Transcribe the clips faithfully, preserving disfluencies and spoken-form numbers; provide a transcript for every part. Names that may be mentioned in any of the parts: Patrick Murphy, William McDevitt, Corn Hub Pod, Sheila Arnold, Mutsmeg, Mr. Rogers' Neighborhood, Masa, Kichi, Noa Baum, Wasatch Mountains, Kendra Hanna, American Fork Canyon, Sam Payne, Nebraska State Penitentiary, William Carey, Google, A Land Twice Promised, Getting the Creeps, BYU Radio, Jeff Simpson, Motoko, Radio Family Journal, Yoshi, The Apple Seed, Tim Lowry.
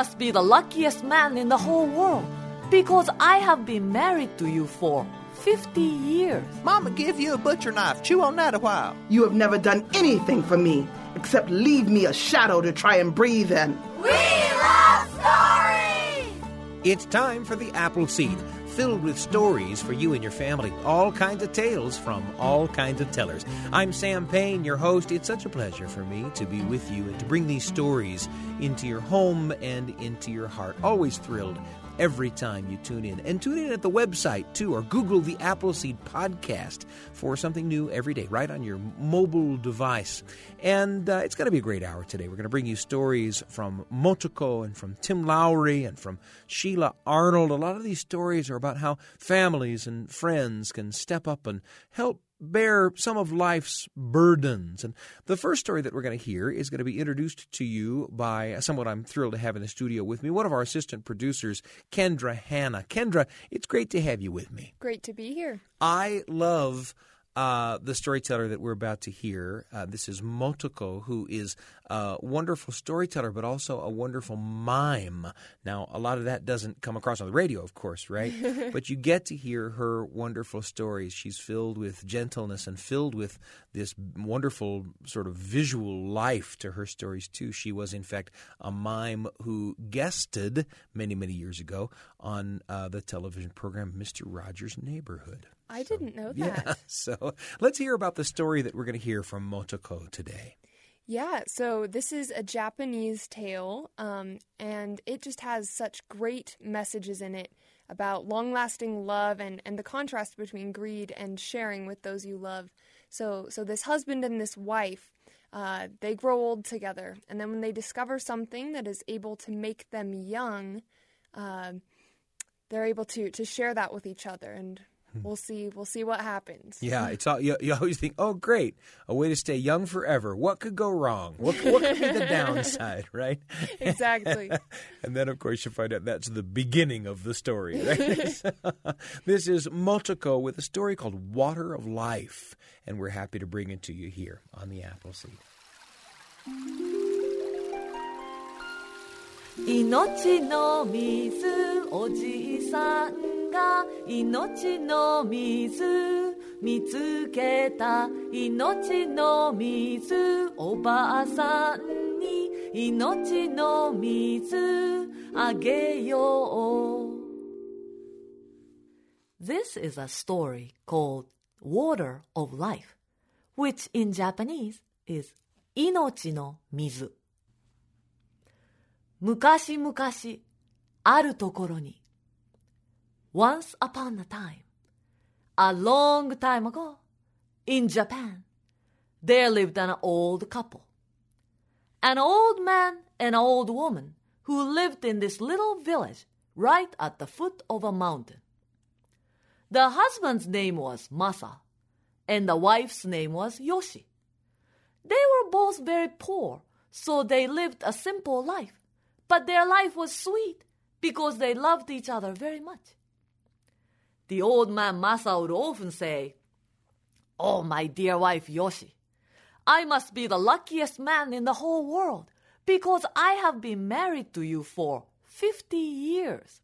must be the luckiest man in the whole world, because I have been married to you for fifty years. Mama, give you a butcher knife. Chew on that a while. You have never done anything for me, except leave me a shadow to try and breathe in. We love stories! It's time for The Apple Seed, filled with stories for you and your family. All kinds of tales from all kinds of tellers. I'm Sam Payne, your host. It's such a pleasure for me to be with you and to bring these stories into your home and into your heart. Always thrilled every time you tune in. And tune in at the website, too, or Google the Appleseed Podcast for something new every day, right on your mobile device. And uh, it's going to be a great hour today. We're going to bring you stories from Motoko and from Tim Lowry and from Sheila Arnold. A lot of these stories are about how families and friends can step up and help bear some of life's burdens. And the first story that we're going to hear is going to be introduced to you by someone I'm thrilled to have in the studio with me, one of our assistant producers, Kendra Hanna. Kendra, it's great to have you with me. Great to be here. I love uh, the storyteller that we're about to hear. Uh, this is Motoko, who is a wonderful storyteller, but also a wonderful mime. Now, a lot of that doesn't come across on the radio, of course, right? But you get to hear her wonderful stories. She's filled with gentleness and filled with this wonderful sort of visual life to her stories, too. She was, in fact, a mime who guested many, many years ago on uh, the television program Mister Rogers' Neighborhood. I so, didn't know that. Yeah, so let's hear about the story that we're going to hear from Motoko today. Yeah, so this is a Japanese tale, um, and it just has such great messages in it about long-lasting love and, and the contrast between greed and sharing with those you love. So so this husband and this wife, uh, they grow old together, and then when they discover something that is able to make them young, uh, they're able to, to share that with each other, and We'll see. We'll see what happens. Yeah, it's all, you, you always think, oh, great, a way to stay young forever. What could go wrong? What, what could be the downside, right? Exactly. And then, of course, you find out that's the beginning of the story, right? This is Motoko with a story called Water of Life, and we're happy to bring it to you here on the Apple Seed. Inochi no mizu ojisan 命の水見つけた命の水おばあさんに命の水あげよう This is a story called Water of Life, which in Japanese is 命の水。昔々あるところにOnce upon a time, a long time ago, in Japan, there lived an old couple. An old man and an old woman who lived in this little village right at the foot of a mountain. The husband's name was Masa, and the wife's name was Yoshi. They were both very poor, so they lived a simple life, but their life was sweet because they loved each other very much. The old man Masa would often say, Oh, my dear wife Yoshi, I must be the luckiest man in the whole world because I have been married to you for fifty years.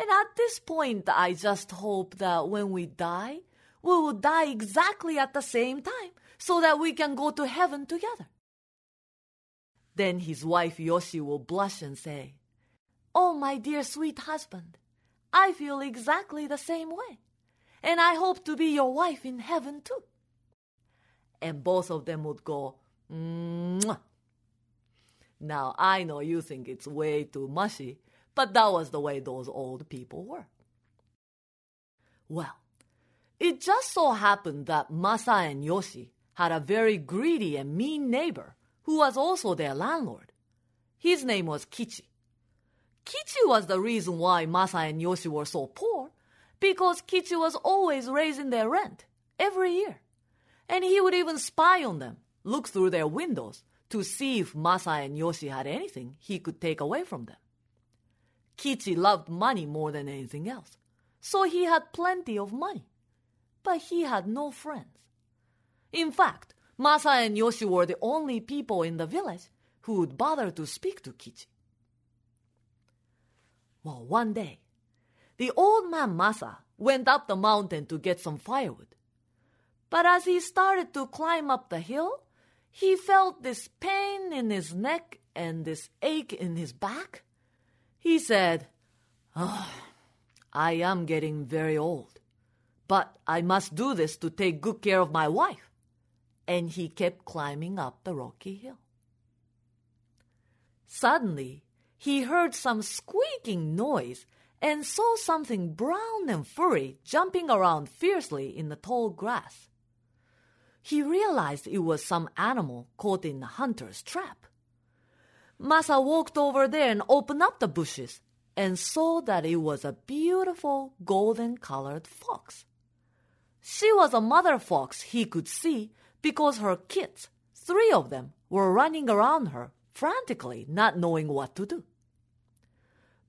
And at this point, I just hope that when we die, we will die exactly at the same time so that we can go to heaven together. Then his wife Yoshi will blush and say, Oh, my dear sweet husband, I feel exactly the same way, and I hope to be your wife in heaven too. And both of them would go, Mwah. Now, I know you think it's way too mushy, but that was the way those old people were. Well, it just so happened that Masa and Yoshi had a very greedy and mean neighbor who was also their landlord. His name was Kichi. Kichi was the reason why Masa and Yoshi were so poor, because Kichi was always raising their rent every year. And he would even spy on them, look through their windows, to see if Masa and Yoshi had anything he could take away from them. Kichi loved money more than anything else, so he had plenty of money. But he had no friends. In fact, Masa and Yoshi were the only people in the village who would bother to speak to Kichi. Well, one day, the old man Masa went up the mountain to get some firewood. But as he started to climb up the hill, he felt this pain in his neck and this ache in his back. He said, "Oh, I am getting very old, but I must do this to take good care of my wife." And he kept climbing up the rocky hill. Suddenly, he heard some squeaking noise and saw something brown and furry jumping around fiercely in the tall grass. He realized it was some animal caught in the hunter's trap. Masa walked over there and opened up the bushes and saw that it was a beautiful golden-colored fox. She was a mother fox he could see because her kids, three of them, were running around her, frantically not knowing what to do.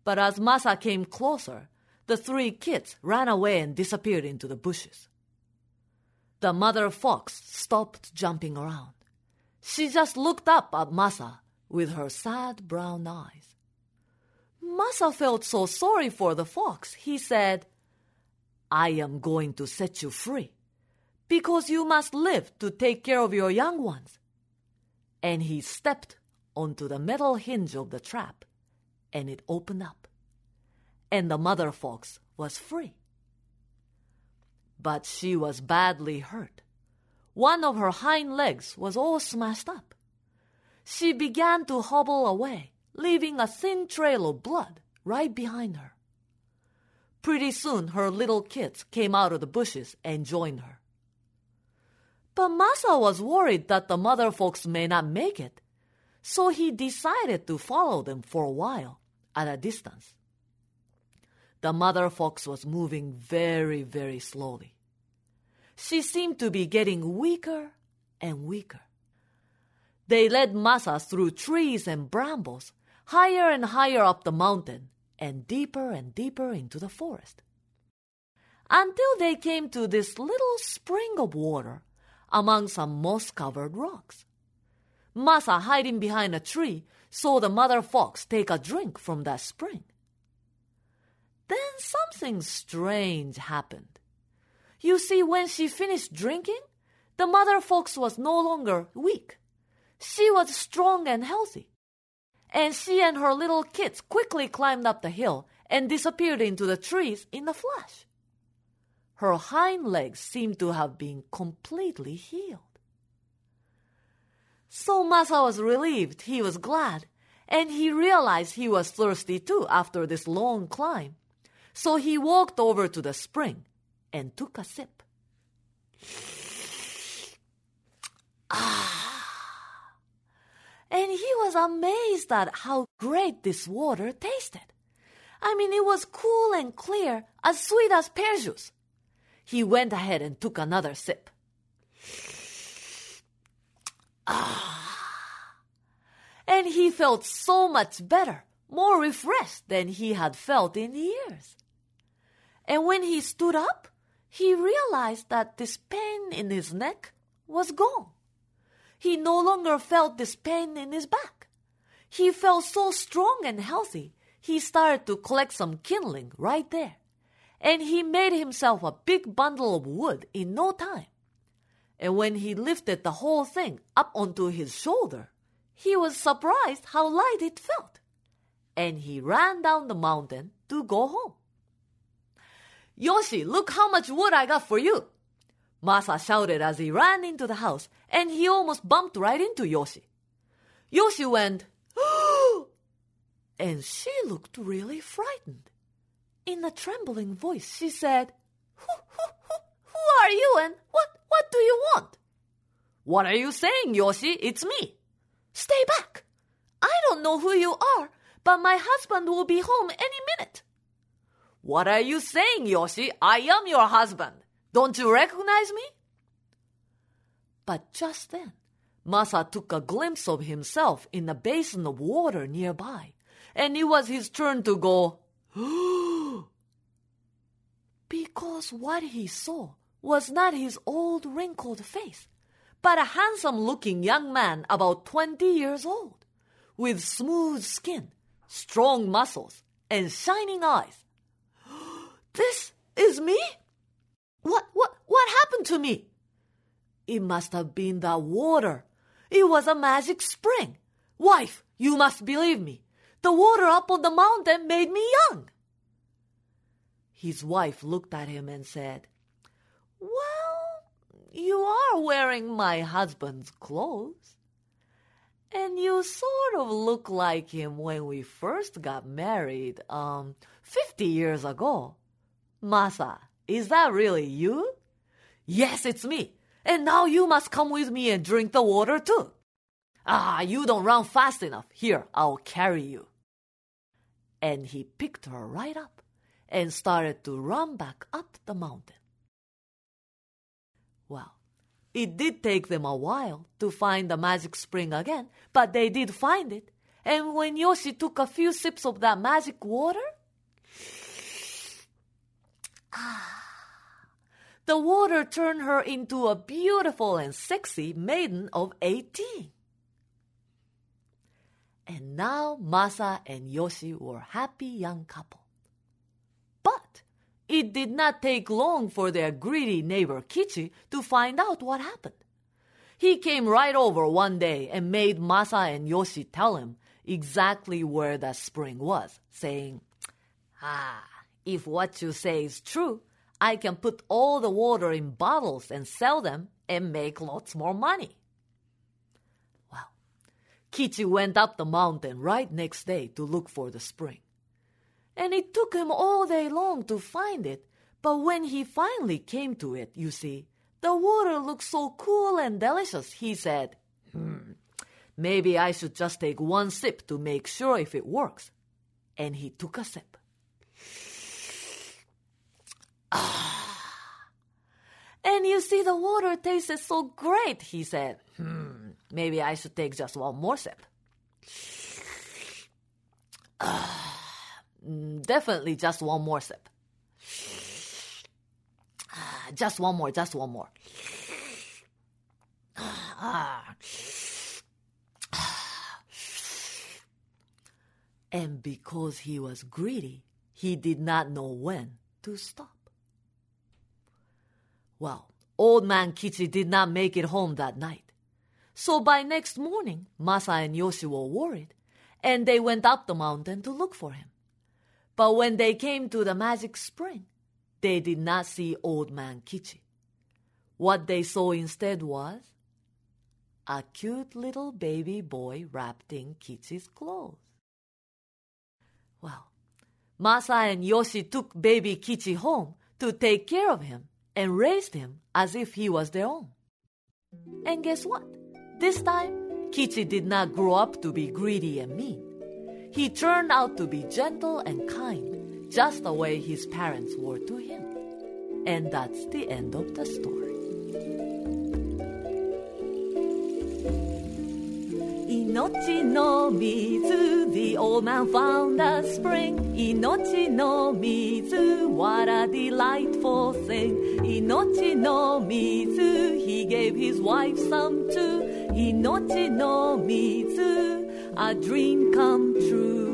But as Masa came closer, the three kids ran away and disappeared into the bushes. The mother fox stopped jumping around. She just looked up at Masa with her sad brown eyes. Masa felt so sorry for the fox. He said, "I am going to set you free because you must live to take care of your young ones." And he stepped onto the metal hinge of the trap, and it opened up, and the mother fox was free. But she was badly hurt. One of her hind legs was all smashed up. She began to hobble away, leaving a thin trail of blood right behind her. Pretty soon her little kids came out of the bushes and joined her. But Masa was worried that the mother fox may not make it, so he decided to follow them for a while at a distance. The mother fox was moving very, very slowly. She seemed to be getting weaker and weaker. They led Masa through trees and brambles, higher and higher up the mountain, and deeper and deeper into the forest, until they came to this little spring of water among some moss-covered rocks. Masa, hiding behind a tree, saw the mother fox take a drink from that spring. Then something strange happened. You see, when she finished drinking, the mother fox was no longer weak. She was strong and healthy. And she and her little kids quickly climbed up the hill and disappeared into the trees in a flash. Her hind legs seemed to have been completely healed. So Masa was relieved, he was glad, and he realized he was thirsty too after this long climb. So he walked over to the spring and took a sip. Ah! And he was amazed at how great this water tasted. I mean, it was cool and clear, as sweet as pear juice. He went ahead and took another sip. Ah! And he felt so much better, more refreshed than he had felt in years. And when he stood up, he realized that this pain in his neck was gone. He no longer felt this pain in his back. He felt so strong and healthy, he started to collect some kindling right there. And he made himself a big bundle of wood in no time. And when he lifted the whole thing up onto his shoulder, he was surprised how light it felt. And he ran down the mountain to go home. "Yoshi, look how much wood I got for you!" Masa shouted as he ran into the house, and he almost bumped right into Yoshi. Yoshi went, "Oh!" And she looked really frightened. In a trembling voice, she said, who, who, who, who are you and what, what do you want?" "What are you saying, Yoshi? It's me." "Stay back! I don't know who you are, but my husband will be home any minute." "What are you saying, Yoshi? I am your husband. Don't you recognize me?" But just then, Masa took a glimpse of himself in the basin of water nearby, and it was his turn to go, because what he saw was not his old wrinkled face, but a handsome-looking young man about twenty years old, with smooth skin, strong muscles, and shining eyes. This is me? What, what, what happened to me? It must have been the water. It was a magic spring. Wife, you must believe me. The water up on the mountain made me young. His wife looked at him and said, Well, you are wearing my husband's clothes. And you sort of look like him when we first got married, um, fifty years ago. Masa, is that really you? Yes, it's me. And now you must come with me and drink the water too. Ah, you don't run fast enough. Here, I'll carry you. And he picked her right up and started to run back up the mountain. Well, it did take them a while to find the magic spring again, but they did find it. And when Yoshi took a few sips of that magic water, ah, the water turned her into a beautiful and sexy maiden of eighteen. And now Masa and Yoshi were a happy young couple. But it did not take long for their greedy neighbor Kichi to find out what happened. He came right over one day and made Masa and Yoshi tell him exactly where the spring was, saying, Ah, if what you say is true, I can put all the water in bottles and sell them and make lots more money. Well, Kichi went up the mountain right next day to look for the spring. And it took him all day long to find it, but when he finally came to it, you see, the water looked so cool and delicious, he said, Hmm, maybe I should just take one sip to make sure if it works. And he took a sip. Ah! And you see, the water tasted so great, he said, Hmm, maybe I should take just one more sip. Ah! Definitely just one more sip. Ah, just one more, just one more. Ah. Ah. And because he was greedy, he did not know when to stop. Well, old man Kichi did not make it home that night. So by next morning, Masa and Yoshi were worried, and they went up the mountain to look for him. But when they came to the magic spring, they did not see old man Kichi. What they saw instead was a cute little baby boy wrapped in Kichi's clothes. Well, Masa and Yoshi took baby Kichi home to take care of him and raised him as if he was their own. And guess what? This time, Kichi did not grow up to be greedy and mean. He turned out to be gentle and kind, just the way his parents were to him. And that's the end of the story. Inochi no mizu, the old man found a spring. Inochi no mizu, what a delightful thing. Inochi no mizu, he gave his wife some too. Inochi no mizu, a dream come true.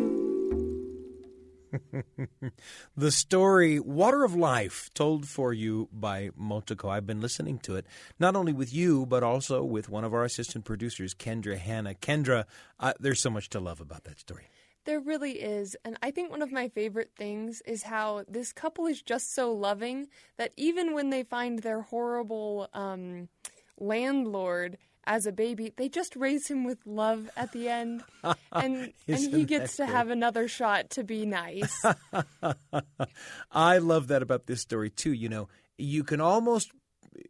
The story Water of Life, told for you by Motoko. I've been listening to it, not only with you, but also with one of our assistant producers, Kendra Hanna. Kendra, uh, there's so much to love about that story. There really is, and I think one of my favorite things is how this couple is just so loving that even when they find their horrible um, landlord as a baby, they just raise him with love at the end, and and he gets to have another shot to be nice. I love that about this story, too. You know, you can almost,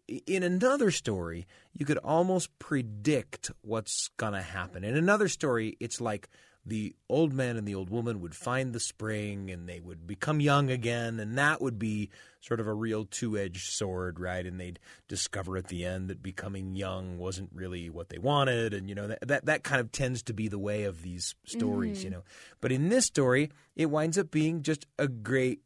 in another story, you could almost predict what's going to happen. In another story, it's like the old man and the old woman would find the spring and they would become young again, and that would be sort of a real two-edged sword, right? And they'd discover at the end that becoming young wasn't really what they wanted, and, you know, that that, that kind of tends to be the way of these stories, mm-hmm. you know. But in this story, it winds up being just a great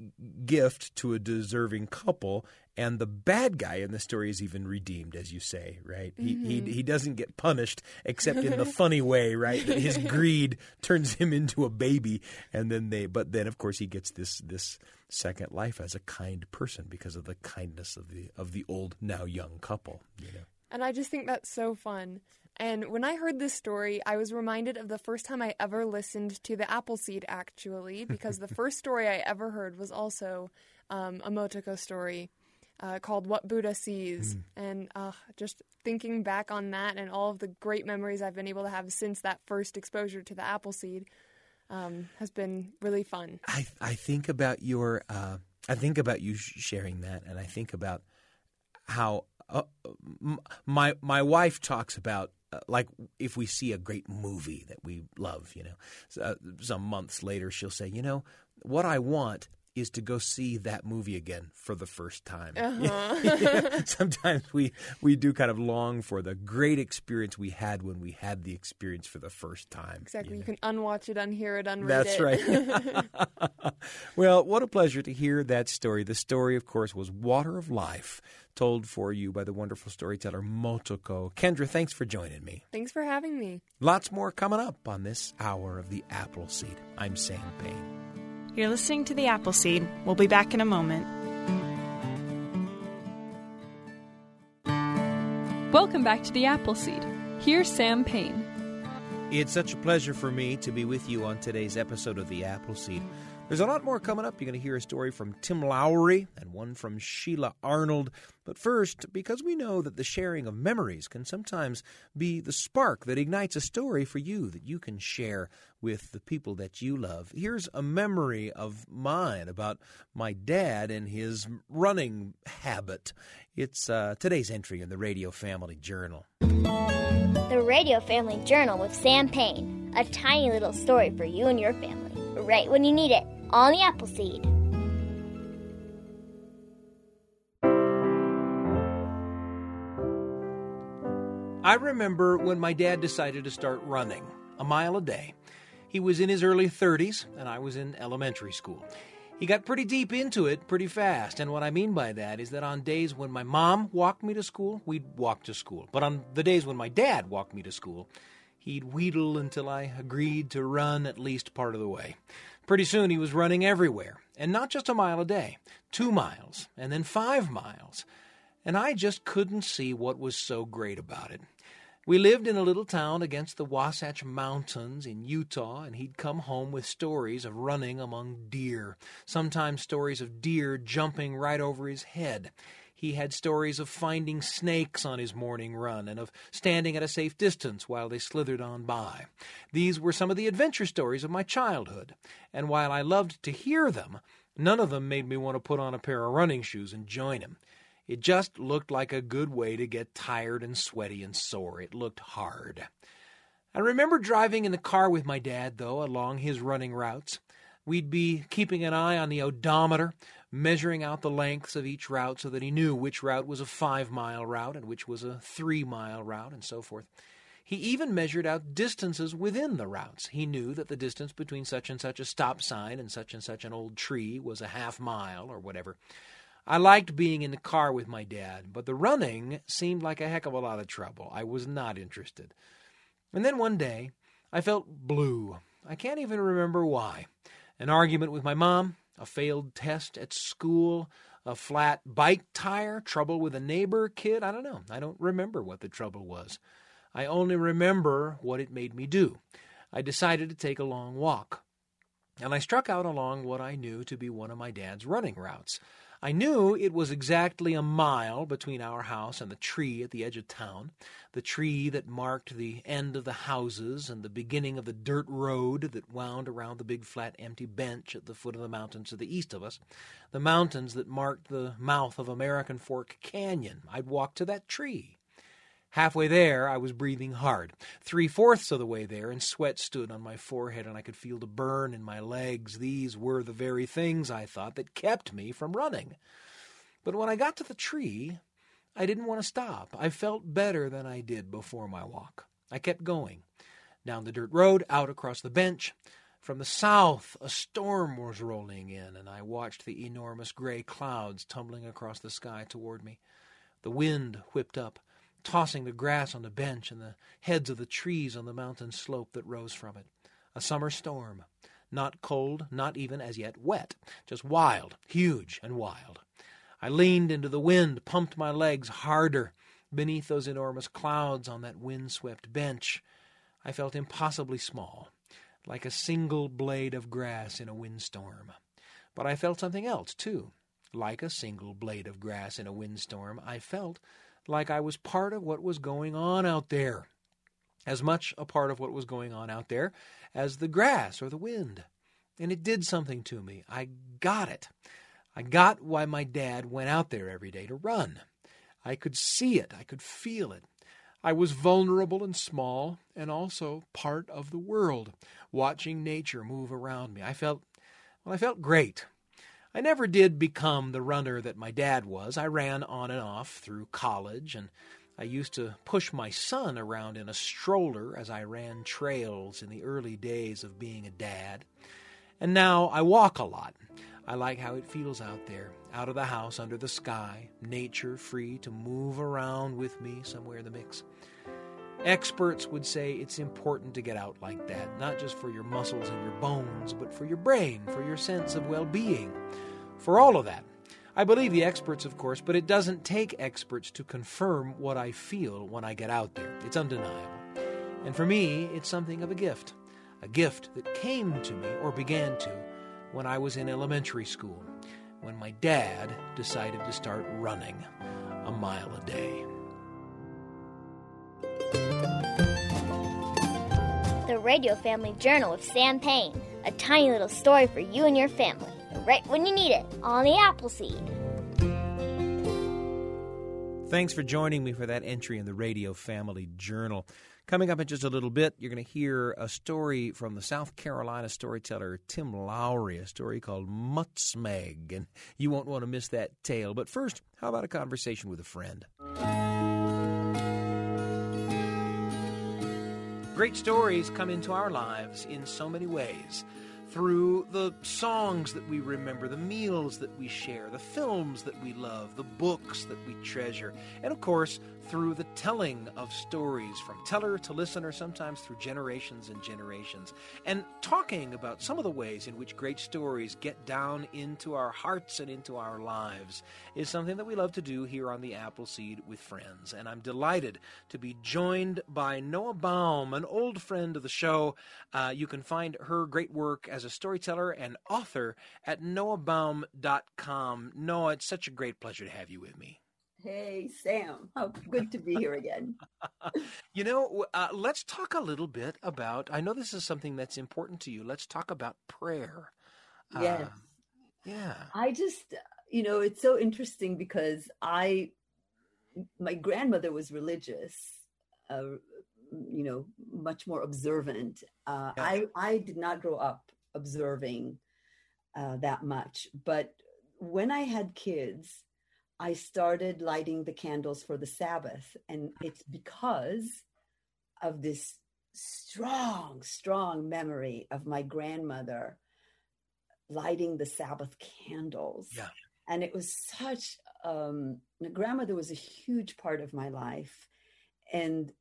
gift to a deserving couple. And the bad guy in the story is even redeemed, as you say, right? Mm-hmm. He, he he doesn't get punished except in the funny way, right? That his greed turns him into a baby, and then they. But then, of course, he gets this this second life as a kind person because of the kindness of the of the old now young couple. You know? And I just think that's so fun. And when I heard this story, I was reminded of the first time I ever listened to The Apple Seed, actually, because the first story I ever heard was also um, a Motoko story. Uh, called What Buddha Sees. Mm. And uh, just thinking back on that and all of the great memories I've been able to have since that first exposure to the apple seed um, has been really fun. I, I think about your, uh, I think about you sharing that, and I think about how uh, my my wife talks about uh, like if we see a great movie that we love, you know, so, uh, some months later she'll say, you know, what I want is to go see that movie again for the first time. Uh-huh. Sometimes we, we do kind of long for the great experience we had when we had the experience for the first time. Exactly. You know? You can unwatch it, unhear it, unread That's it. That's right. Well, what a pleasure to hear that story. The story, of course, was Water of Life, told for you by the wonderful storyteller Motoko. Kendra, thanks for joining me. Thanks for having me. Lots more coming up on this hour of The Apple Seed. I'm Sam Payne. You're listening to The Apple Seed. We'll be back in a moment. Welcome back to The Apple Seed. Here's Sam Payne. It's such a pleasure for me to be with you on today's episode of The Apple Seed. There's a lot more coming up. You're going to hear a story from Tim Lowry and one from Sheila Arnold. But first, because we know that the sharing of memories can sometimes be the spark that ignites a story for you that you can share with the people that you love, here's a memory of mine about my dad and his running habit. It's uh, today's entry in the Radio Family Journal. The Radio Family Journal with Sam Payne, a tiny little story for you and your family, right when you need it, on the Apple Seed. I remember when my dad decided to start running, a mile a day. He was in his early thirties, and I was in elementary school. He got pretty deep into it pretty fast, and what I mean by that is that on days when my mom walked me to school, we'd walk to school. But on the days when my dad walked me to school, he'd wheedle until I agreed to run at least part of the way. Pretty soon he was running everywhere, and not just a mile a day, two miles, and then five miles. And I just couldn't see what was so great about it. We lived in a little town against the Wasatch Mountains in Utah, and he'd come home with stories of running among deer, sometimes stories of deer jumping right over his head. He had stories of finding snakes on his morning run and of standing at a safe distance while they slithered on by. These were some of the adventure stories of my childhood, and while I loved to hear them, none of them made me want to put on a pair of running shoes and join him. It just looked like a good way to get tired and sweaty and sore. It looked hard. I remember driving in the car with my dad, though, along his running routes. We'd be keeping an eye on the odometer, measuring out the lengths of each route so that he knew which route was a five-mile route and which was a three-mile route and so forth. He even measured out distances within the routes. He knew that the distance between such and such a stop sign and such and such an old tree was a half mile or whatever. I liked being in the car with my dad, but the running seemed like a heck of a lot of trouble. I was not interested. And then one day, I felt blue. I can't even remember why. An argument with my mom, a failed test at school, a flat bike tire, trouble with a neighbor kid. I don't know. I don't remember what the trouble was. I only remember what it made me do. I decided to take a long walk, and I struck out along what I knew to be one of my dad's running routes. I knew it was exactly a mile between our house and the tree at the edge of town, the tree that marked the end of the houses and the beginning of the dirt road that wound around the big flat empty bench at the foot of the mountains to the east of us, the mountains that marked the mouth of American Fork Canyon. I'd walk to that tree. Halfway there, I was breathing hard, three-fourths of the way there, and sweat stood on my forehead, and I could feel the burn in my legs. These were the very things, I thought, that kept me from running. But when I got to the tree, I didn't want to stop. I felt better than I did before my walk. I kept going, down the dirt road, out across the bench. From the south, a storm was rolling in, and I watched the enormous gray clouds tumbling across the sky toward me. The wind whipped up, tossing the grass on the bench and the heads of the trees on the mountain slope that rose from it. A summer storm, not cold, not even as yet wet, just wild, huge and wild. I leaned into the wind, pumped my legs harder beneath those enormous clouds on that wind-swept bench. I felt impossibly small, like a single blade of grass in a windstorm. But I felt something else, too. Like a single blade of grass in a windstorm, I felt like I was part of what was going on out there, as much a part of what was going on out there as the grass or the wind. And it did something to me. I got it. I got why my dad went out there every day to run. I could see it. I could feel it. I was vulnerable and small and also part of the world, watching nature move around me. I felt, well, I felt great. I never did become the runner that my dad was. I ran on and off through college, and I used to push my son around in a stroller as I ran trails in the early days of being a dad. And now I walk a lot. I like how it feels out there, out of the house, under the sky, nature free to move around with me somewhere in the mix. Experts would say it's important to get out like that, not just for your muscles and your bones, but for your brain, for your sense of well-being, for all of that. I believe the experts, of course, but it doesn't take experts to confirm what I feel when I get out there. It's undeniable. And for me, it's something of a gift, a gift that came to me or began to when I was in elementary school, when my dad decided to start running a mile a day. The Radio Family Journal with Sam Payne, a tiny little story for you and your family, right when you need it, on the Apple Seed. Thanks for joining me for that entry in the Radio Family Journal. Coming up in just a little bit, you're going to hear a story from the South Carolina storyteller Tim Lowry, a story called Mutsmeg, and you won't want to miss that tale. But first, how about a conversation with a friend? Great stories come into our lives in so many ways, through the songs that we remember, the meals that we share, the films that we love, the books that we treasure, and of course, through the telling of stories from teller to listener, sometimes through generations and generations. And talking about some of the ways in which great stories get down into our hearts and into our lives is something that we love to do here on the Apple Seed with Friends. And I'm delighted to be joined by Noa Baum, an old friend of the show. Uh, you can find her great work as a storyteller and author at noa baum dot com. Noa, it's such a great pleasure to have you with me. Hey, Sam. Oh, good to be here again. You know, uh, let's talk a little bit about, I know this is something that's important to you. Let's talk about prayer. Yes. Uh, yeah. I just, you know, it's so interesting because I, my grandmother was religious, uh, you know, much more observant. Uh, yeah. I, I did not grow up observing uh, that much, but when I had kids, I started lighting the candles for the Sabbath, and it's because of this strong, strong memory of my grandmother lighting the Sabbath candles. Yeah. And it was such, um, my grandmother was a huge part of my life. And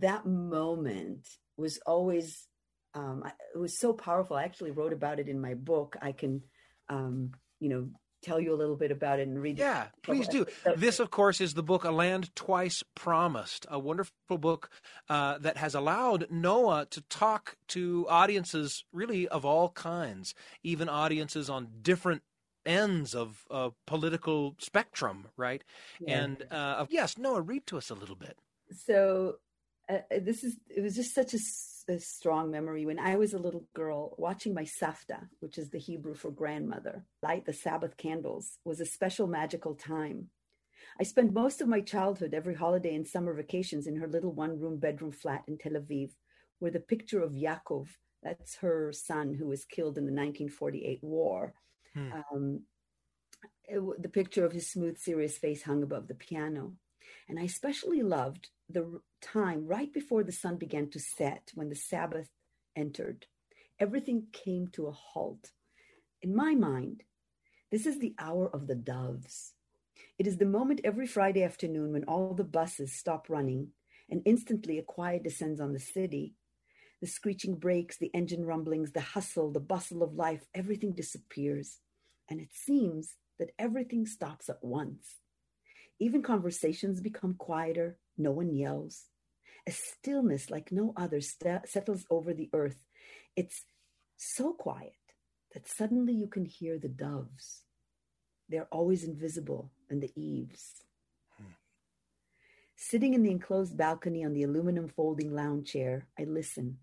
that moment was always, um, it was so powerful. I actually wrote about it in my book. I can, um, you know, tell you a little bit about it and read yeah, it. Yeah, please do. This, of course, is the book A Land Twice Promised, a wonderful book uh, that has allowed Noa to talk to audiences really of all kinds, even audiences on different ends of uh, political spectrum, right? Yeah. And uh, yes, Noa, read to us a little bit. So uh, this is, it was just such a, a strong memory. When I was a little girl, watching my savta, which is the Hebrew for grandmother, light the Sabbath candles was a special magical time. I spent most of my childhood, every holiday and summer vacations, in her little one-room bedroom flat in Tel Aviv, where the picture of Yaakov, that's her son who was killed in the nineteen forty-eight war, hmm. um, it, the picture of his smooth, serious face hung above the piano. And I especially loved the time right before the sun began to set, when the Sabbath entered. everything came to a halt. In my mind, this is the hour of the doves. It is the moment every Friday afternoon when all the buses stop running and instantly a quiet descends on the city. The screeching brakes, the engine rumblings, the hustle, the bustle of life, everything disappears. And it seems that everything stops at once. Even conversations become quieter. No one yells. A stillness like no other st- settles over the earth. It's so quiet that suddenly you can hear the doves. They're always invisible in the eaves. Hmm. Sitting in the enclosed balcony on the aluminum folding lounge chair, I listen,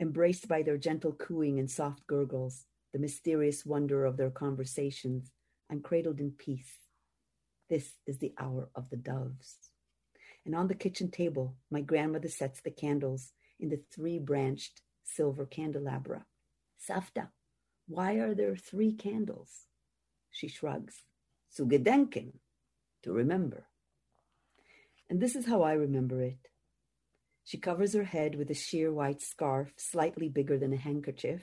embraced by their gentle cooing and soft gurgles, the mysterious wonder of their conversations. I'm cradled in peace. This is the hour of the doves. And on the kitchen table, my grandmother sets the candles in the three-branched silver candelabra. Safta, why are there three candles? She shrugs. Zu gedenken, to remember. And this is how I remember it. She covers her head with a sheer white scarf, slightly bigger than a handkerchief.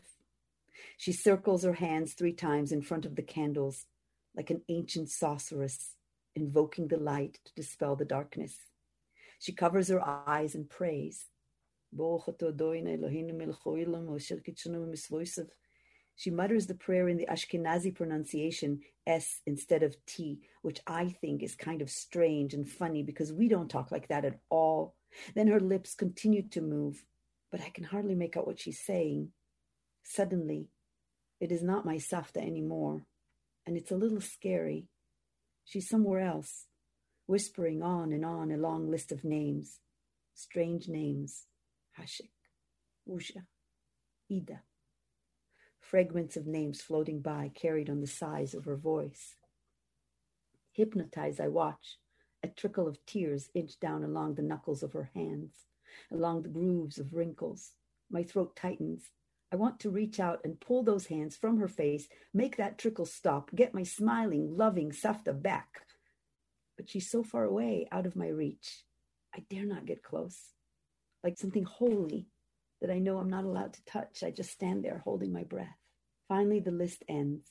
She circles her hands three times in front of the candles, like an ancient sorceress, invoking the light to dispel the darkness. She covers her eyes and prays. She mutters the prayer in the Ashkenazi pronunciation, S instead of T, which I think is kind of strange and funny because we don't talk like that at all. Then her lips continue to move, but I can hardly make out what she's saying. Suddenly, it is not my Safta anymore, and it's a little scary. She's somewhere else, whispering on and on a long list of names, strange names, Hashik, Usha, Ida, fragments of names floating by carried on the sighs of her voice. Hypnotized, I watch a trickle of tears inch down along the knuckles of her hands, along the grooves of wrinkles. My throat tightens. I want to reach out and pull those hands from her face, make that trickle stop, get my smiling, loving Safta back. But she's so far away, out of my reach. I dare not get close, like something holy that I know I'm not allowed to touch. I just stand there holding my breath. Finally, the list ends,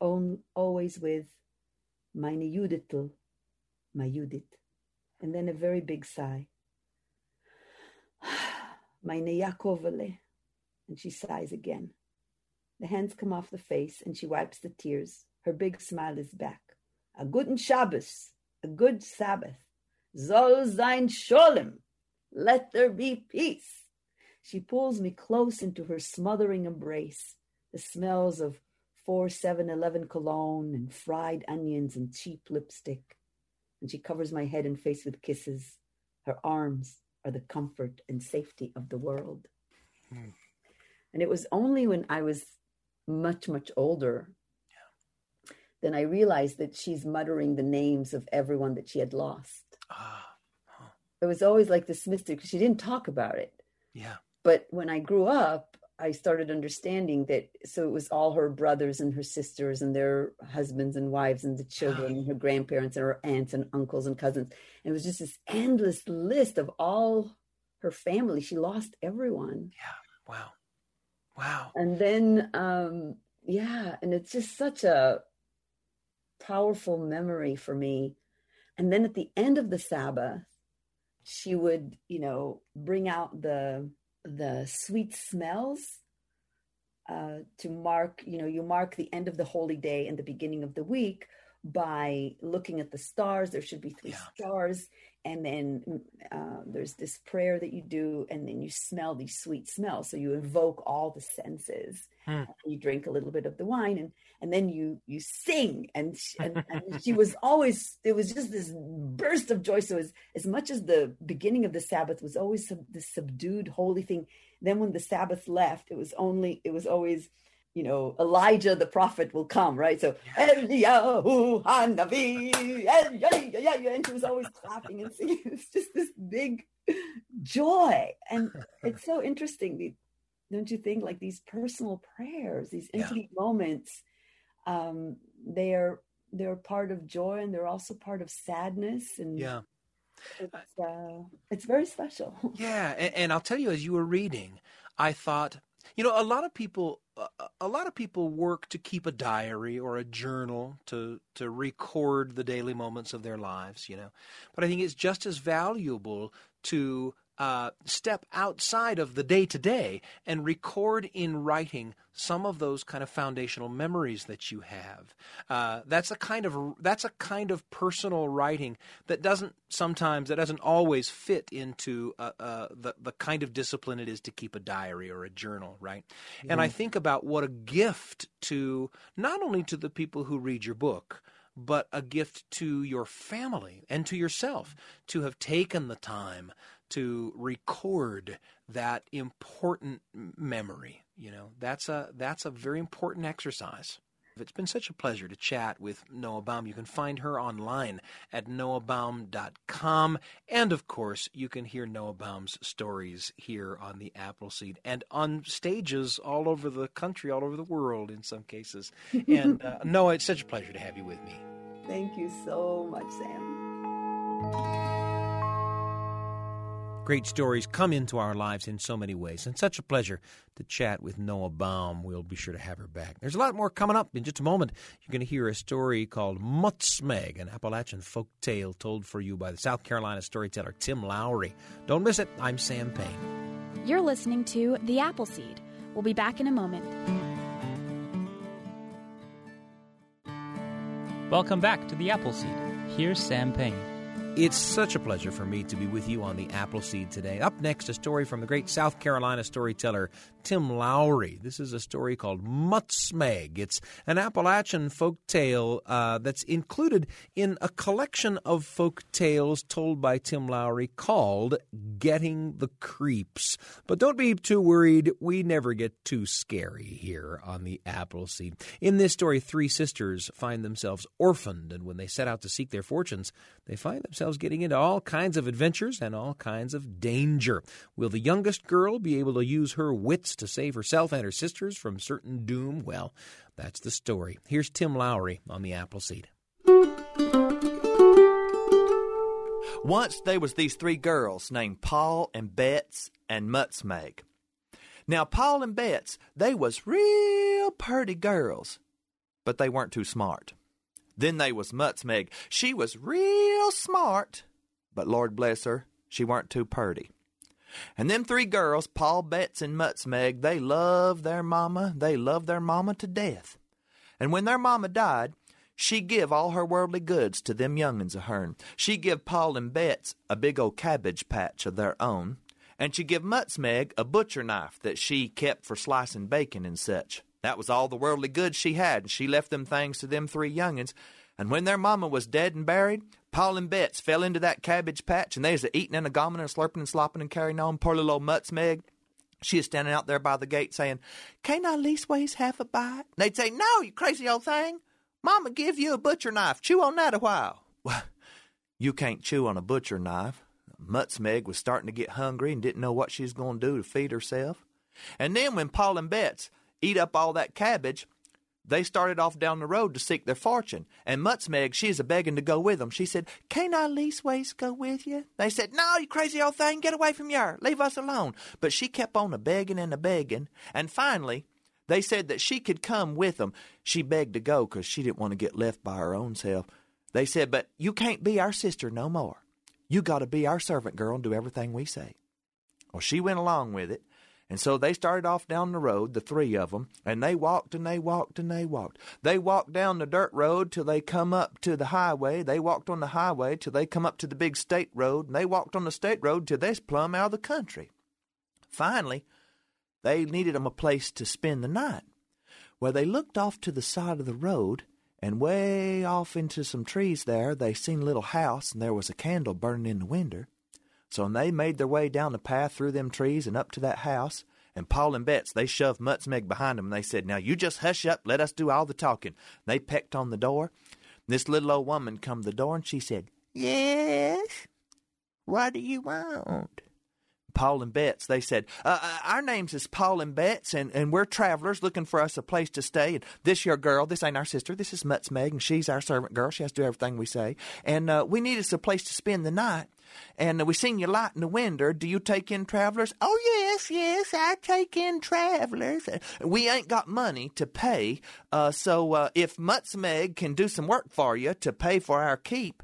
always with meine Juditl, my Judit, and then a very big sigh. Meine Jakovele. And she sighs again. The hands come off the face and she wipes the tears. Her big smile is back. A guten Shabbos, a good Sabbath. Soll sein Sholem, let there be peace. She pulls me close into her smothering embrace. The smells of four seven eleven cologne and fried onions and cheap lipstick. And she covers my head and face with kisses. Her arms are the comfort and safety of the world. Mm. And it was only when I was much, much older yeah. then I realized that she's muttering the names of everyone that she had lost. Ah, huh. It was always like this mystic, because she didn't talk about it. Yeah. But when I grew up, I started understanding that. So it was all her brothers and her sisters and their husbands and wives and the children, and her grandparents and her aunts and uncles and cousins. And it was just this endless list of all her family. She lost everyone. Yeah. Wow. Wow. And then, um, yeah, and it's just such a powerful memory for me. And then at the end of the Sabbath, she would, you know, bring out the the sweet smells uh, to mark, you know, you mark the end of the holy day and the beginning of the week by looking at the stars. There should be three yeah. stars. And then uh, there's this prayer that you do, and then you smell these sweet smells. So you invoke all the senses. Mm. You drink a little bit of the wine, and, and then you you sing. And she, and, and she was always, it was just this burst of joy. So as, as much as the beginning of the Sabbath was always sub, this subdued, holy thing, then when the Sabbath left, it was only, it was always, you know, Elijah the prophet will come, right? So Eliyahu Hanavi, and she was always clapping and singing. It's just this big joy, and it's so interesting, don't you think? Like these personal prayers, these intimate yeah. moments, um, they are they're part of joy, and they're also part of sadness, and yeah, it's, uh, it's very special. Yeah, and, and I'll tell you, as you were reading, I thought, You know, a lot of people, a lot of people work to keep a diary or a journal to to record the daily moments of their lives. You know, but I think it's just as valuable to uh, step outside of the day to day and record in writing some of those kind of foundational memories that you have. Uh, that's a kind of that's a kind of personal writing that doesn't sometimes that doesn't always fit into uh, uh, the the kind of discipline it is to keep a diary or a journal, right? Mm-hmm. And I think about what a gift to not only to the people who read your book, but a gift to your family and to yourself to have taken the time to record that important memory. You know, that's a that's a very important exercise. It's been such a pleasure to chat with Noa Baum. You can find her online at noa baum dot com. And, of course, you can hear Noa Baum's stories here on the Appleseed and on stages all over the country, all over the world in some cases. And, uh, Noa, it's such a pleasure to have you with me. Thank you so much, Sam. Great stories come into our lives in so many ways, and such a pleasure to chat with Noa Baum. We'll be sure to have her back. There's a lot more coming up in just a moment. You're going to hear a story called Mutsmeg, an Appalachian folk tale told for you by the South Carolina storyteller Tim Lowry. Don't miss it. I'm Sam Payne. You're listening to The Appleseed. We'll be back in a moment. Welcome back to The Appleseed. Here's Sam Payne. It's such a pleasure for me to be with you on the Appleseed today. Up next, a story from the great South Carolina storyteller Tim Lowry. This is a story called Mutsmeg. It's an Appalachian folk tale uh, that's included in a collection of folk tales told by Tim Lowry called Getting the Creeps. But don't be too worried. We never get too scary here on the Appleseed. In this story, three sisters find themselves orphaned, and when they set out to seek their fortunes, they find themselves getting into all kinds of adventures and all kinds of danger. Will the youngest girl be able to use her wits to save herself and her sisters from certain doom? Well, that's the story. Here's Tim Lowry on the Appleseed. Once there was these three girls named Paul and Bets and Mutsmeg. Now, Paul and Bets, they was real purty girls, but they weren't too smart. Then they was Mutsmeg. She was real smart, but Lord bless her, she weren't too purty. And them three girls, Paul, Bets, and Mutsmeg, they loved their mama. They loved their mama to death. And when their mama died, she give all her worldly goods to them young'uns of hern. She give Paul and Bets a big old cabbage patch of their own, and she give Mutsmeg a butcher knife that she kept for slicing bacon and such. That was all the worldly goods she had, and she left them things to them three young'uns. And when their mama was dead and buried, Paul and Bets fell into that cabbage patch, and there's a eating and a gomming and a slurping and slopping and carrying on. Poor little old Mutsmeg, she is standing out there by the gate saying, "Can't I leastways have a bite?" And they'd say, "No, you crazy old thing. Mama give you a butcher knife. Chew on that a while." "Well, you can't chew on a butcher knife." Mutsmeg was starting to get hungry and didn't know what she was going to do to feed herself. And then when Paul and Bets eat up all that cabbage, they started off down the road to seek their fortune. And Mutsmeg, she's a-begging to go with them. She said, "Can't I leastways go with you?" They said, "No, you crazy old thing, get away from here. Leave us alone." But she kept on a-begging and a-begging. And finally, they said that she could come with them. She begged to go because she didn't want to get left by her own self. They said, "But you can't be our sister no more. You got to be our servant girl and do everything we say." Well, she went along with it. And so they started off down the road, the three of them, and they walked and they walked and they walked. They walked down the dirt road till they come up to the highway. They walked on the highway till they come up to the big state road, and they walked on the state road till they's plumb out of the country. Finally, they needed them a place to spend the night. Well, they looked off to the side of the road, and way off into some trees there, they seen a little house, and there was a candle burning in the winder. So they made their way down the path through them trees and up to that house. And Paul and Bets, they shoved Mutsmeg behind them. And they said, "Now you just hush up. Let us do all the talking." They pecked on the door. This little old woman come to the door, and she said, "Yes? What do you want?" Paul and Bets, they said, uh, uh, "Our names is Paul and Bets, and, and we're travelers looking for us a place to stay. And this your girl, this ain't our sister. This is Mutsmeg, and she's our servant girl. She has to do everything we say. And uh, we need us a place to spend the night. And we seen you light in the window. Do you take in travelers? Oh, yes, yes, I take in travelers. We ain't got money to pay. Uh, so uh, if Mutsmeg can do some work for you to pay for our keep,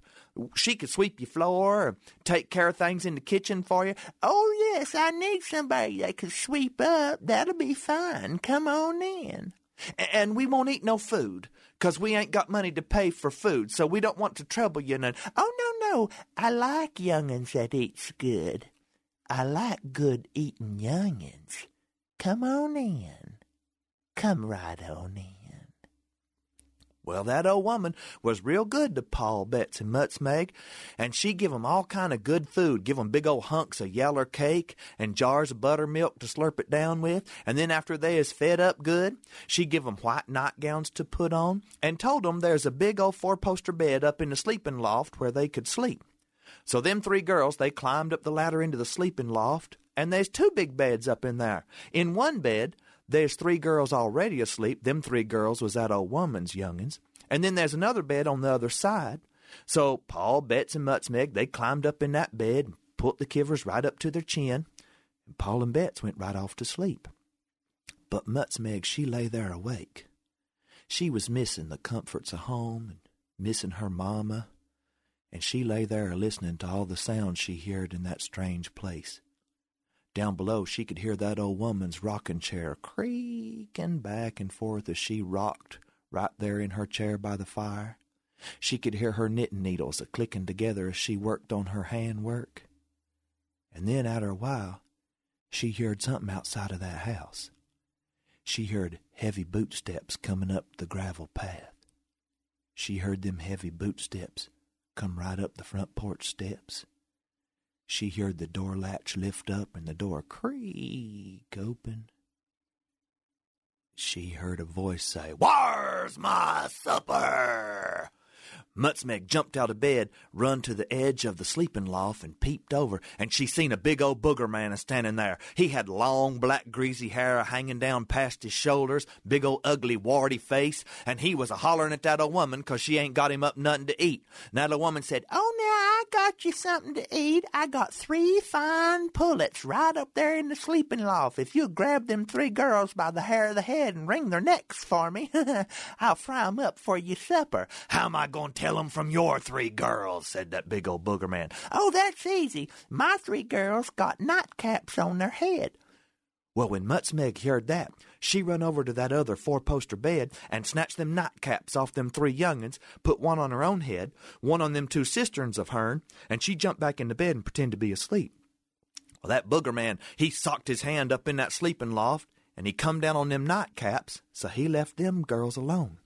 she could sweep your floor or take care of things in the kitchen for you. Oh, yes, I need somebody that could sweep up. That'll be fine. Come on in. And we won't eat no food, because we ain't got money to pay for food, so we don't want to trouble you none. Oh, no, no, I like young'uns that eats good. I like good-eating young'uns. Come on in. Come right on in. Well, that old woman was real good to Paul, Betsy, and Mutsmeg, and she give 'em all kind of good food, give 'em big old hunks of yaller cake and jars of buttermilk to slurp it down with, and then after they is fed up good, she give 'em white nightgowns to put on, and told 'em there's a big old four-poster bed up in the sleeping loft where they could sleep. So them three girls, they climbed up the ladder into the sleeping loft, and there's two big beds up in there. In one bed, there's three girls already asleep. Them three girls was that old woman's young'uns. And then there's another bed on the other side. So Paul, Betts, and Mutsmeg, they climbed up in that bed and put the kivvers right up to their chin. And Paul and Betts went right off to sleep. But Mutsmeg, she lay there awake. She was missing the comforts of home and missing her mama. And she lay there listening to all the sounds she heard in that strange place. Down below, she could hear that old woman's rocking chair creaking back and forth as she rocked right there in her chair by the fire. She could hear her knitting needles a-clicking together as she worked on her hand work. And then, after a while, she heard something outside of that house. She heard heavy bootsteps coming up the gravel path. She heard them heavy bootsteps come right up the front porch steps. She heard the door latch lift up and the door creak open. She heard a voice say, "Where's my supper?" Mutsmeg jumped out of bed, run to the edge of the sleeping loft, and peeped over, and she seen a big old booger man a-standing there. He had long, black, greasy hair hanging down past his shoulders, big old ugly, warty face, and he was a-hollering at that old woman because she ain't got him up nothing to eat. And that old woman said, "Oh, now I got you something to eat. I got three fine pullets right up there in the sleeping loft. If you'll grab them three girls by the hair of the head and wring their necks for me, I'll fry 'em up for your supper." "How am I going to tell 'em from your three girls?" said that big old booger man. "Oh, that's easy. My three girls got nightcaps on their head." Well, when Mutsmeg heard that, she run over to that other four-poster bed and snatched them nightcaps off them three young'uns, put one on her own head, one on them two cisterns of hern, and she jumped back into bed and pretended to be asleep. Well, that booger man, he socked his hand up in that sleeping loft, and he come down on them nightcaps, so he left them girls alone.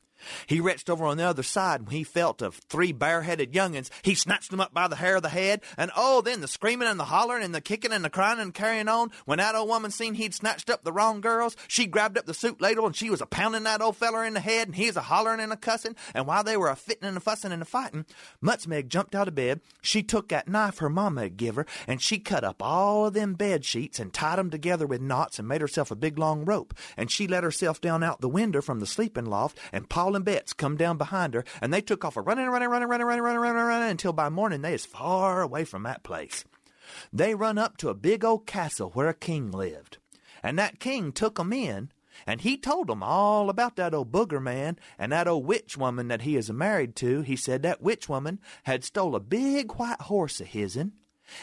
He reached over on the other side, and he felt of three bareheaded young'uns. He snatched them up by the hair of the head, and oh, then the screaming and the hollering and the kicking and the crying and carrying on. When that old woman seen he'd snatched up the wrong girls, she grabbed up the soup ladle, and she was a-pounding that old feller in the head, and he was a-hollering and a-cussing, and while they were a-fitting and a-fussing and a-fighting, Mutsmeg jumped out of bed. She took that knife her mama had give her, and she cut up all of them bed sheets and tied them together with knots and made herself a big long rope, and she let herself down out the window from the sleeping loft, and Paul and Betts come down behind her, and they took off a running, running, running, running, running, running, running, running, until by morning they is far away from that place. They run up to a big old castle where a king lived, and that king took 'em in, and he told 'em all about that old booger man and that old witch woman that he is married to. He said that witch woman had stole a big white horse of his'n,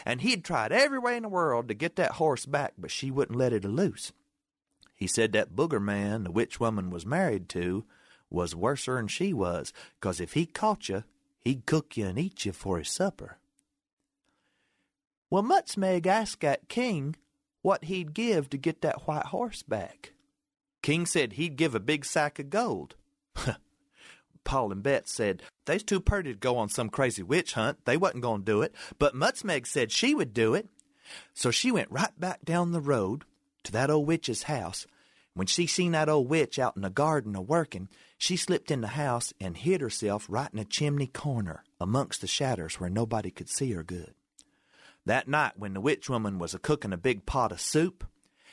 and he'd tried every way in the world to get that horse back, but she wouldn't let it loose. He said that booger man the witch woman was married to was worser'n she was, 'cause if he caught you, he'd cook you and eat you for his supper. Well, Mutsmeg asked that king what he'd give to get that white horse back. King said he'd give a big sack of gold. Paul and Betts said they's too purty to go on some crazy witch hunt. They wasn't going to do it, but Mutsmeg said she would do it. So she went right back down the road to that old witch's house. When she seen that old witch out in the garden a-working, she slipped in the house and hid herself right in a chimney corner amongst the shadders where nobody could see her good. That night when the witch woman was a-cooking a big pot of soup,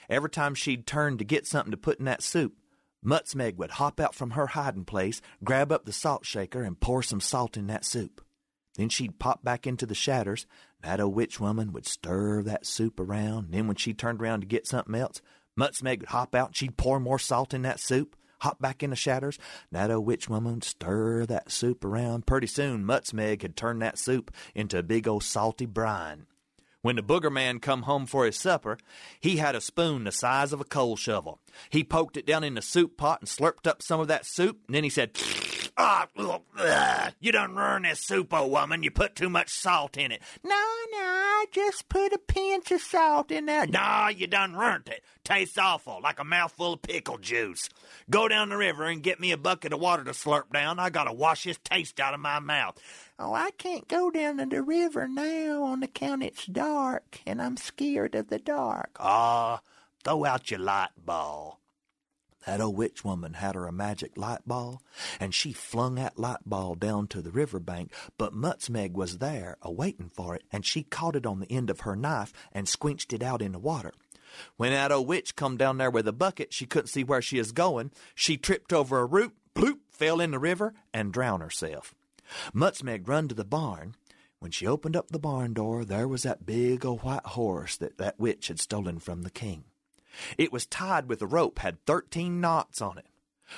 every time she'd turn to get something to put in that soup, Mutsmeg would hop out from her hiding place, grab up the salt shaker, and pour some salt in that soup. Then she'd pop back into the shadders, That old witch woman would stir that soup around, and then when she turned around to get something else, Mutsmeg would hop out, and she'd pour more salt in that soup, hop back in the shatters. That old witch woman would stir that soup around. Pretty soon, Mutsmeg had turned that soup into a big old salty brine. When the booger man come home for his supper, he had a spoon the size of a coal shovel. He poked it down in the soup pot and slurped up some of that soup, and then he said, "Ah, oh, you done ruined this soup, old woman. You put too much salt in it." "No, no, I just put a pinch of salt in there." "No, you done ruined it. Tastes awful, like a mouthful of pickle juice. Go down the river and get me a bucket of water to slurp down. I gotta wash this taste out of my mouth." "Oh, I can't go down to the river now on account it's dark, and I'm scared of the dark." "Ah, throw out your light ball." That old witch woman had her a magic light ball, and she flung that light ball down to the river bank, but Mutsmeg was there, a-waiting for it, and she caught it on the end of her knife and squinched it out in the water. When that old witch come down there with a bucket, she couldn't see where she is going. She tripped over a root, bloop, fell in the river, and drowned herself. Mutsmeg run to the barn. When she opened up the barn door, there was that big old white horse that that witch had stolen from the king. It was tied with a rope, had thirteen knots on it.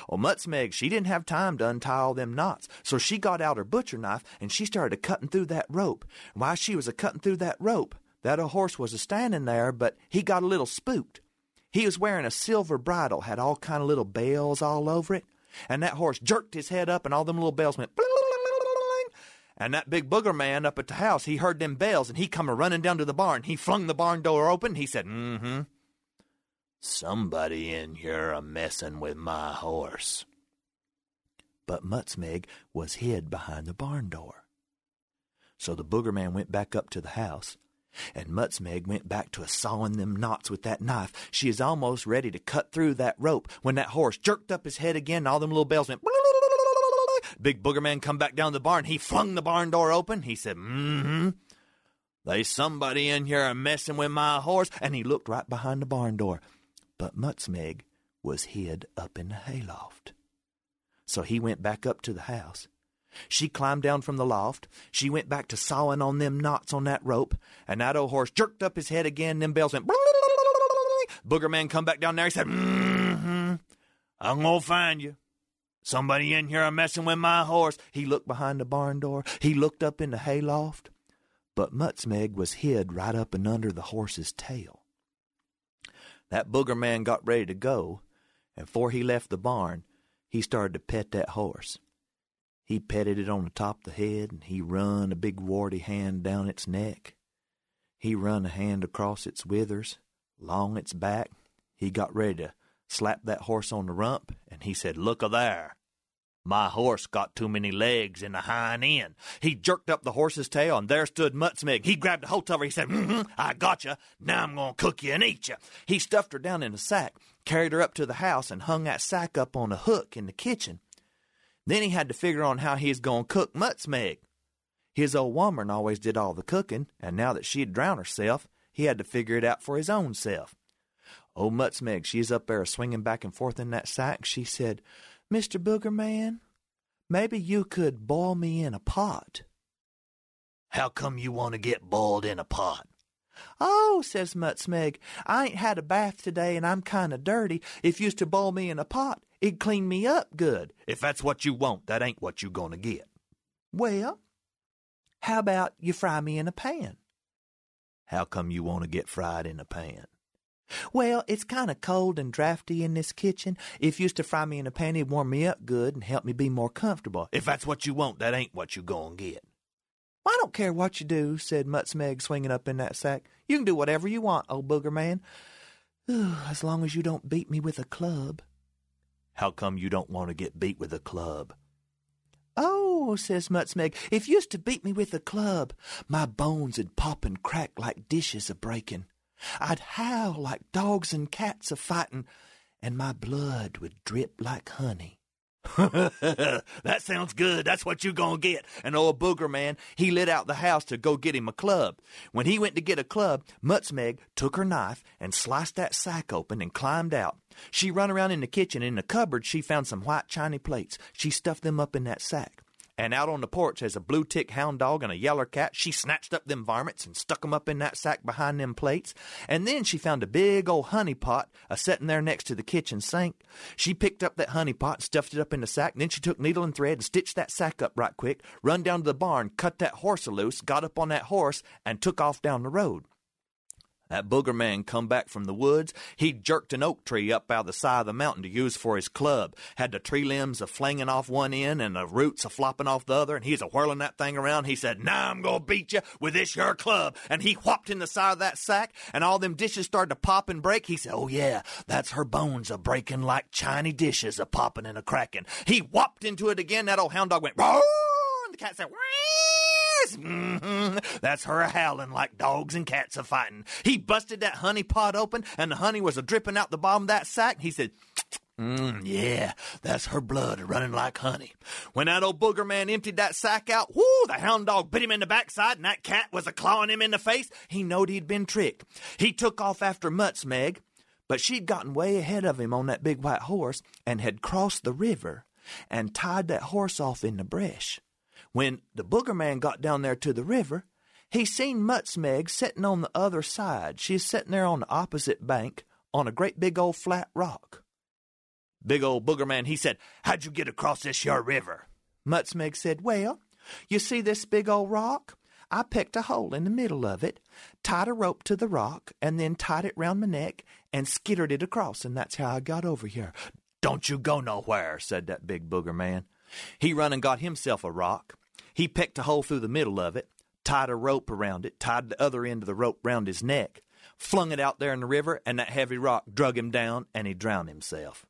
Well, Mutsmeg, she didn't have time to untie all them knots, so she got out her butcher knife, and she started a-cutting through that rope. And while she was a-cutting through that rope, that old horse was a-standing there, but he got a little spooked. He was wearing a silver bridle, had all kind of little bells all over it, and that horse jerked his head up, and all them little bells went bling. And that big booger man up at the house, he heard them bells, and he come a-running down to the barn. He flung the barn door open, he said, mm-hmm. "Somebody in here a-messin' with my horse." But Mutsmeg was hid behind the barn door. So the booger man went back up to the house, and Mutsmeg went back to a-sawing them knots with that knife. She is almost ready to cut through that rope when that horse jerked up his head again, and all them little bells went. Big booger man come back down the barn. He flung the barn door open. He said, mm-hmm. "There's somebody in here a-messin' with my horse." And he looked right behind the barn door. But Mutsmeg was hid up in the hayloft. So he went back up to the house. She climbed down from the loft. She went back to sawing on them knots on that rope. And that old horse jerked up his head again. Them bells went. Booger man come back down there. He said, mm-hmm. "I'm gonna find you. Somebody in here a-messin' with my horse." He looked behind the barn door. He looked up in the hayloft. But Mutsmeg was hid right up and under the horse's tail. That booger man got ready to go, and before he left the barn, he started to pet that horse. He petted it on the top of the head, and he run a big warty hand down its neck. He run a hand across its withers, along its back. He got ready to slap that horse on the rump, and he said, "Look a there. My horse got too many legs in the hind end." He jerked up the horse's tail, and there stood Mutsmeg. He grabbed a hold of her. He said, mm-hmm, "I got you. Now I'm going to cook you and eat you." He stuffed her down in a sack, carried her up to the house, and hung that sack up on a hook in the kitchen. Then he had to figure on how he was going to cook Mutsmeg. His old woman always did all the cooking, and now that she had drowned herself, he had to figure it out for his own self. Old Mutsmeg, she's up there swinging back and forth in that sack. She said, "Mister Booger Man, maybe you could boil me in a pot." "How come you want to get boiled in a pot?" "Oh," says Mutsmeg, "I ain't had a bath today, and I'm kind of dirty. If you used to boil me in a pot, it'd clean me up good." "If that's what you want, that ain't what you're going to get." "Well, how about you fry me in a pan?" "How come you want to get fried in a pan?" "Well, it's kind of cold and drafty in this kitchen. If you used to fry me in a pan, it'd warm me up good and help me be more comfortable." "If that's what you want, that ain't what you gonna get." "Well, I don't care what you do," said Mutsmeg, swinging up in that sack. "You can do whatever you want, old booger man. Ooh, as long as you don't beat me with a club." "How come you don't want to get beat with a club?" "Oh," says Mutsmeg, "if you used to beat me with a club, my bones would pop and crack like dishes a-breaking. I'd howl like dogs and cats a-fighting, and my blood would drip like honey." "That sounds good. That's what you gonna get." And old booger man, he lit out the house to go get him a club. When he went to get a club, Mutsmeg took her knife and sliced that sack open and climbed out. She run around in the kitchen, and in the cupboard she found some white chiny plates. She stuffed them up in that sack. And out on the porch, there's a blue tick hound dog and a yeller cat. She snatched up them varmints and stuck them up in that sack behind them plates. And then she found a big old honey pot a-setting there next to the kitchen sink. She picked up that honey pot and stuffed it up in the sack. And then she took needle and thread and stitched that sack up right quick, run down to the barn, cut that horse loose, got up on that horse, and took off down the road. That booger man come back from the woods. He jerked an oak tree up out of the side of the mountain to use for his club. Had the tree limbs a-flanging off one end and the roots a-flopping off the other, and he's a-whirling that thing around. He said, "Now I'm going to beat you with this your club." And he whopped in the side of that sack, and all them dishes started to pop and break. He said, "Oh, yeah, that's her bones a-breaking like chiny dishes a-popping and a-cracking." He whopped into it again. That old hound dog went, "Roar!" And the cat said, "Wee!" Mm-hmm. That's her howling like dogs and cats are fighting. He busted that honey pot open, and the honey was a-dripping out the bottom of that sack. He said, mm, yeah, that's her blood running like honey. When that old booger man emptied that sack out, whoo, the hound dog bit him in the backside, and that cat was a-clawing him in the face. He knowed he'd been tricked. He took off after Mutsmeg, but she'd gotten way ahead of him on that big white horse and had crossed the river and tied that horse off in the bresh. When the booger man got down there to the river, he seen Mutsmeg sitting on the other side. She's sitting there on the opposite bank on a great big old flat rock. Big old booger man, he said, "How'd you get across this here river?" Mutsmeg said, "Well, you see this big old rock? I picked a hole in the middle of it, tied a rope to the rock, and then tied it round my neck and skittered it across, and that's how I got over here." "Don't you go nowhere," said that big booger man. He run and got himself a rock. He pecked a hole through the middle of it, tied a rope around it, tied the other end of the rope round his neck, flung it out there in the river, and that heavy rock drug him down, and he drowned himself.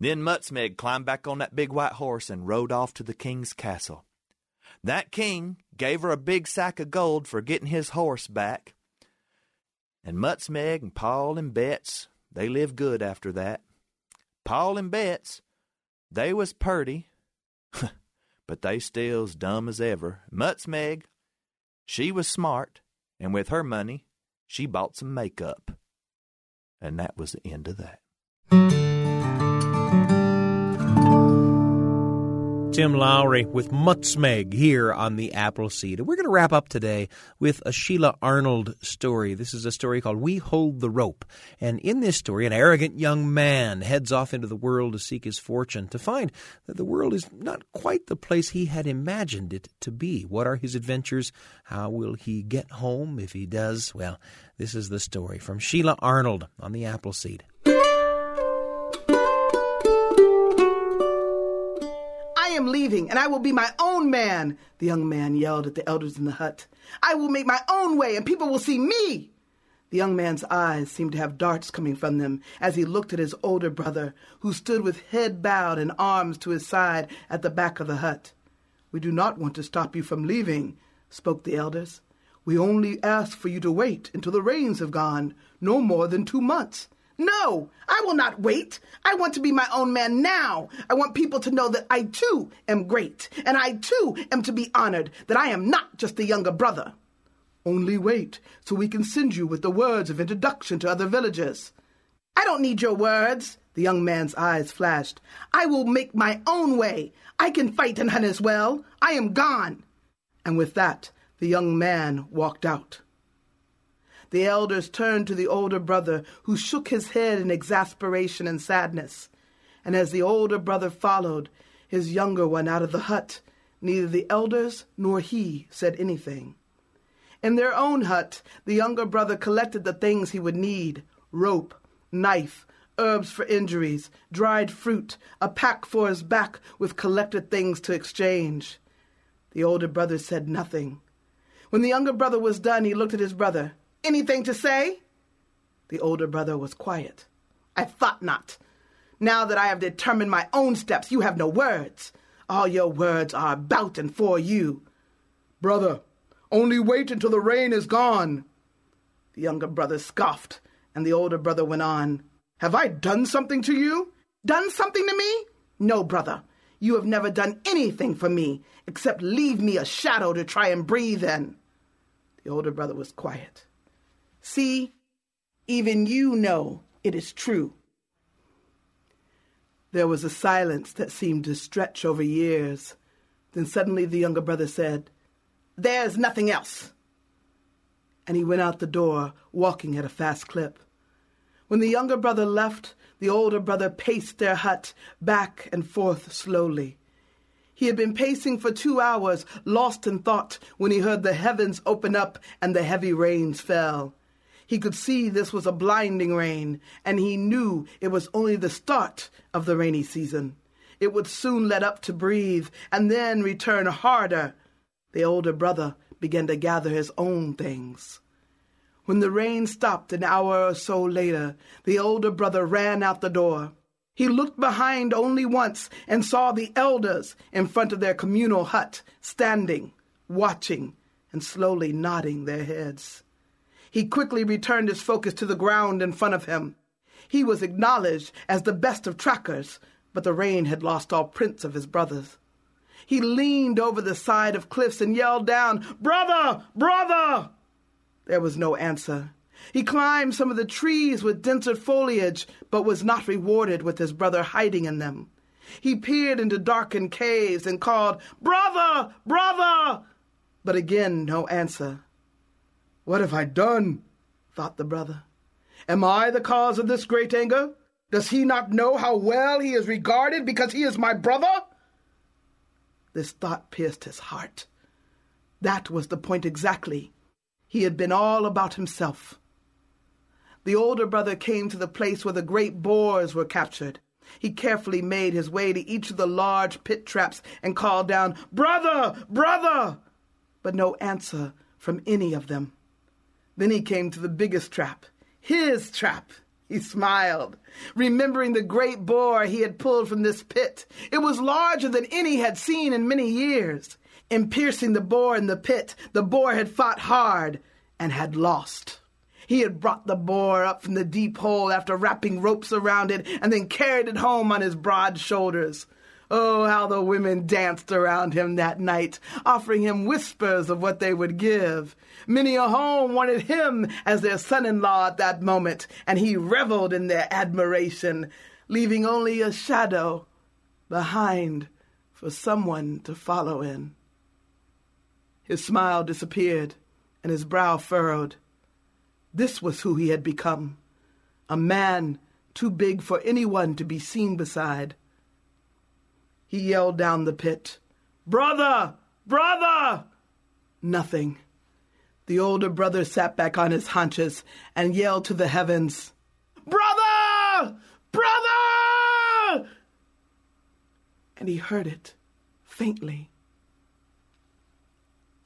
Then Mutsmeg climbed back on that big white horse and rode off to the king's castle. That king gave her a big sack of gold for getting his horse back. And Mutsmeg and Paul and Betts, they lived good after that. Paul and Betts, they was purty. But they still's dumb as ever. Mutsmeg, she was smart, and with her money, she bought some makeup. And that was the end of that. Tim Lowry with Mutsmeg here on The Apple Seed. We're going to wrap up today with a Sheila Arnold story. This is a story called We Hold the Rope. And in this story, an arrogant young man heads off into the world to seek his fortune, to find that the world is not quite the place he had imagined it to be. What are his adventures? How will he get home if he does? Well, this is the story from Sheila Arnold on The Apple Seed. "I am leaving, and I will be my own man," the young man yelled at the elders in the hut. "I will make my own way, and people will see me." The young man's eyes seemed to have darts coming from them as he looked at his older brother, who stood with head bowed and arms to his side at the back of the hut. "We do not want to stop you from leaving," spoke the elders. "We only ask for you to wait until the rains have gone, no more than two months. No, I will not wait. I want to be my own man now. I want people to know that I, too, am great, and I, too, am to be honored, that I am not just the younger brother." "Only wait, so we can send you with the words of introduction to other villages." "I don't need your words," the young man's eyes flashed. "I will make my own way. I can fight and hunt as well. I am gone." And with that, the young man walked out. The elders turned to the older brother, who shook his head in exasperation and sadness. And as the older brother followed his younger one out of the hut, neither the elders nor he said anything. In their own hut, the younger brother collected the things he would need: rope, knife, herbs for injuries, dried fruit, a pack for his back with collected things to exchange. The older brother said nothing. When the younger brother was done, he looked at his brother. "Anything to say?" The older brother was quiet. "I thought not. Now that I have determined my own steps, you have no words. All your words are about and for you." "Brother, only wait until the rain is gone." The younger brother scoffed, and the older brother went on. "Have I done something to you?" "Done something to me? No, brother. You have never done anything for me, except leave me a shadow to try and breathe in." The older brother was quiet. "See, even you know it is true." There was a silence that seemed to stretch over years. Then suddenly the younger brother said, "There's nothing else." And he went out the door, walking at a fast clip. When the younger brother left, the older brother paced their hut back and forth slowly. He had been pacing for two hours, lost in thought, when he heard the heavens open up and the heavy rains fell. He could see this was a blinding rain, and he knew it was only the start of the rainy season. It would soon let up to breathe, and then return harder. The older brother began to gather his own things. When the rain stopped an hour or so later, the older brother ran out the door. He looked behind only once and saw the elders in front of their communal hut, standing, watching, and slowly nodding their heads. He quickly returned his focus to the ground in front of him. He was acknowledged as the best of trackers, but the rain had lost all prints of his brothers. He leaned over the side of cliffs and yelled down, "Brother! Brother!" There was no answer. He climbed some of the trees with denser foliage, but was not rewarded with his brother hiding in them. He peered into darkened caves and called, "Brother! Brother!" But again, no answer. "What have I done?" thought the brother. "Am I the cause of this great anger? Does he not know how well he is regarded because he is my brother?" This thought pierced his heart. That was the point exactly. He had been all about himself. The older brother came to the place where the great boars were captured. He carefully made his way to each of the large pit traps and called down, "Brother! Brother!" But no answer from any of them. Then he came to the biggest trap, his trap. He smiled, remembering the great boar he had pulled from this pit. It was larger than any had seen in many years. In piercing the boar in the pit, the boar had fought hard and had lost. He had brought the boar up from the deep hole after wrapping ropes around it and then carried it home on his broad shoulders. Oh, how the women danced around him that night, offering him whispers of what they would give. Many a home wanted him as their son-in-law at that moment, and he reveled in their admiration, leaving only a shadow behind for someone to follow in. His smile disappeared, and his brow furrowed. This was who he had become, a man too big for anyone to be seen beside. He yelled down the pit, "Brother! Brother!" Nothing. The older brother sat back on his haunches and yelled to the heavens, "Brother! Brother!" And he heard it, faintly.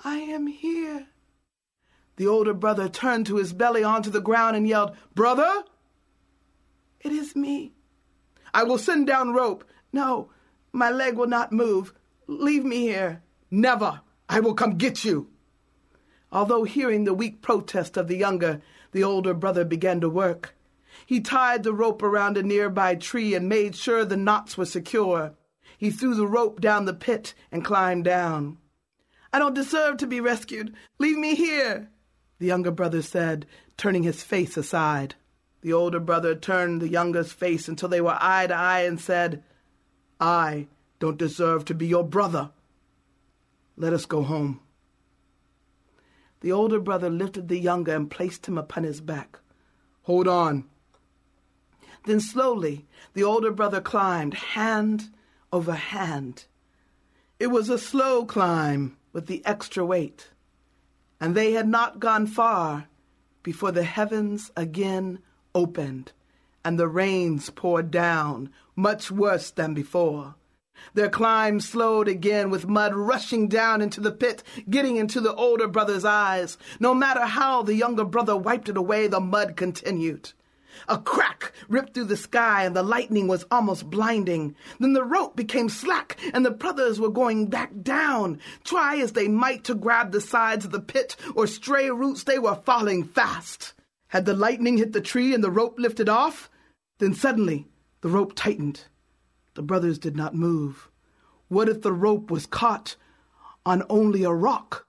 "I am here." The older brother turned to his belly onto the ground and yelled, "Brother?" "It is me." "I will send down rope." "No. My leg will not move. Leave me here." "Never. I will come get you." Although hearing the weak protest of the younger, the older brother began to work. He tied the rope around a nearby tree and made sure the knots were secure. He threw the rope down the pit and climbed down. "I don't deserve to be rescued. Leave me here," the younger brother said, turning his face aside. The older brother turned the younger's face until they were eye to eye and said, "I don't deserve to be your brother. Let us go home." The older brother lifted the younger and placed him upon his back. "Hold on." Then slowly, the older brother climbed hand over hand. It was a slow climb with the extra weight, and they had not gone far before the heavens again opened, and the rains poured down, much worse than before. Their climb slowed again, with mud rushing down into the pit, getting into the older brother's eyes. No matter how the younger brother wiped it away, the mud continued. A crack ripped through the sky, and the lightning was almost blinding. Then the rope became slack, and the brothers were going back down. Try as they might to grab the sides of the pit or stray roots, they were falling fast. Had the lightning hit the tree and the rope lifted off? Then suddenly, the rope tightened. The brothers did not move. What if the rope was caught on only a rock?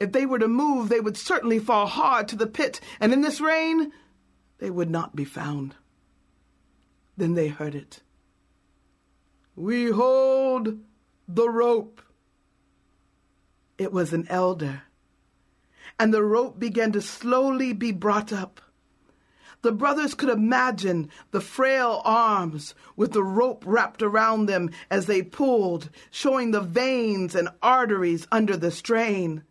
If they were to move, they would certainly fall hard to the pit, and in this rain, they would not be found. Then they heard it. "We hold the rope," It was an elder. And the rope began to slowly be brought up. The brothers could imagine the frail arms with the rope wrapped around them as they pulled, showing the veins and arteries under the strain.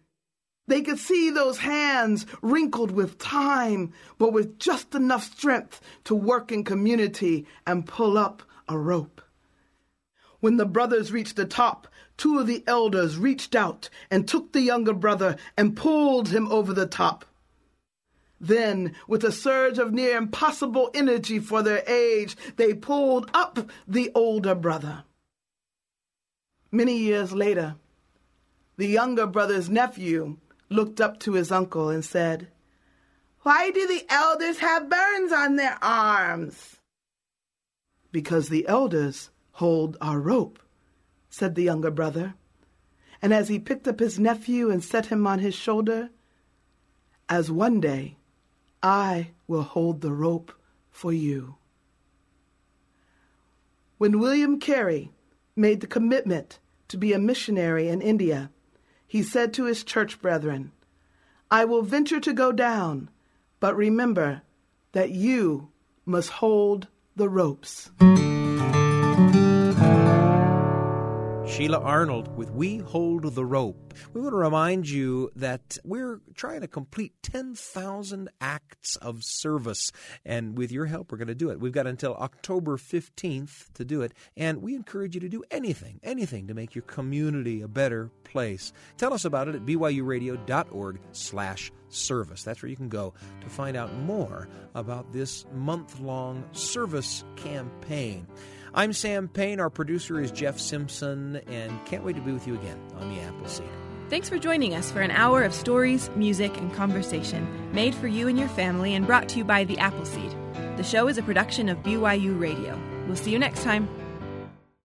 They could see those hands wrinkled with time, but with just enough strength to work in community and pull up a rope. When the brothers reached the top, two of the elders reached out and took the younger brother and pulled him over the top. Then, with a surge of near impossible energy for their age, they pulled up the older brother. Many years later, the younger brother's nephew looked up to his uncle and said, "Why do the elders have burns on their arms?" "Because the elders hold our rope," said the younger brother. And as he picked up his nephew and set him on his shoulder, "As one day, I will hold the rope for you." When William Carey made the commitment to be a missionary in India, he said to his church brethren, "I will venture to go down, but remember that you must hold the ropes." Sheila Arnold with We Hold the Rope. We want to remind you that we're trying to complete ten thousand acts of service, and with your help, we're going to do it. We've got until October fifteenth to do it, and we encourage you to do anything, anything to make your community a better place. Tell us about it at b y u radio dot org slash service. That's where you can go to find out more about this month-long service campaign. I'm Sam Payne. Our producer is Jeff Simpson, and can't wait to be with you again on The Apple Seed. Thanks for joining us for an hour of stories, music, and conversation made for you and your family and brought to you by The Apple Seed. The show is a production of B Y U Radio. We'll see you next time.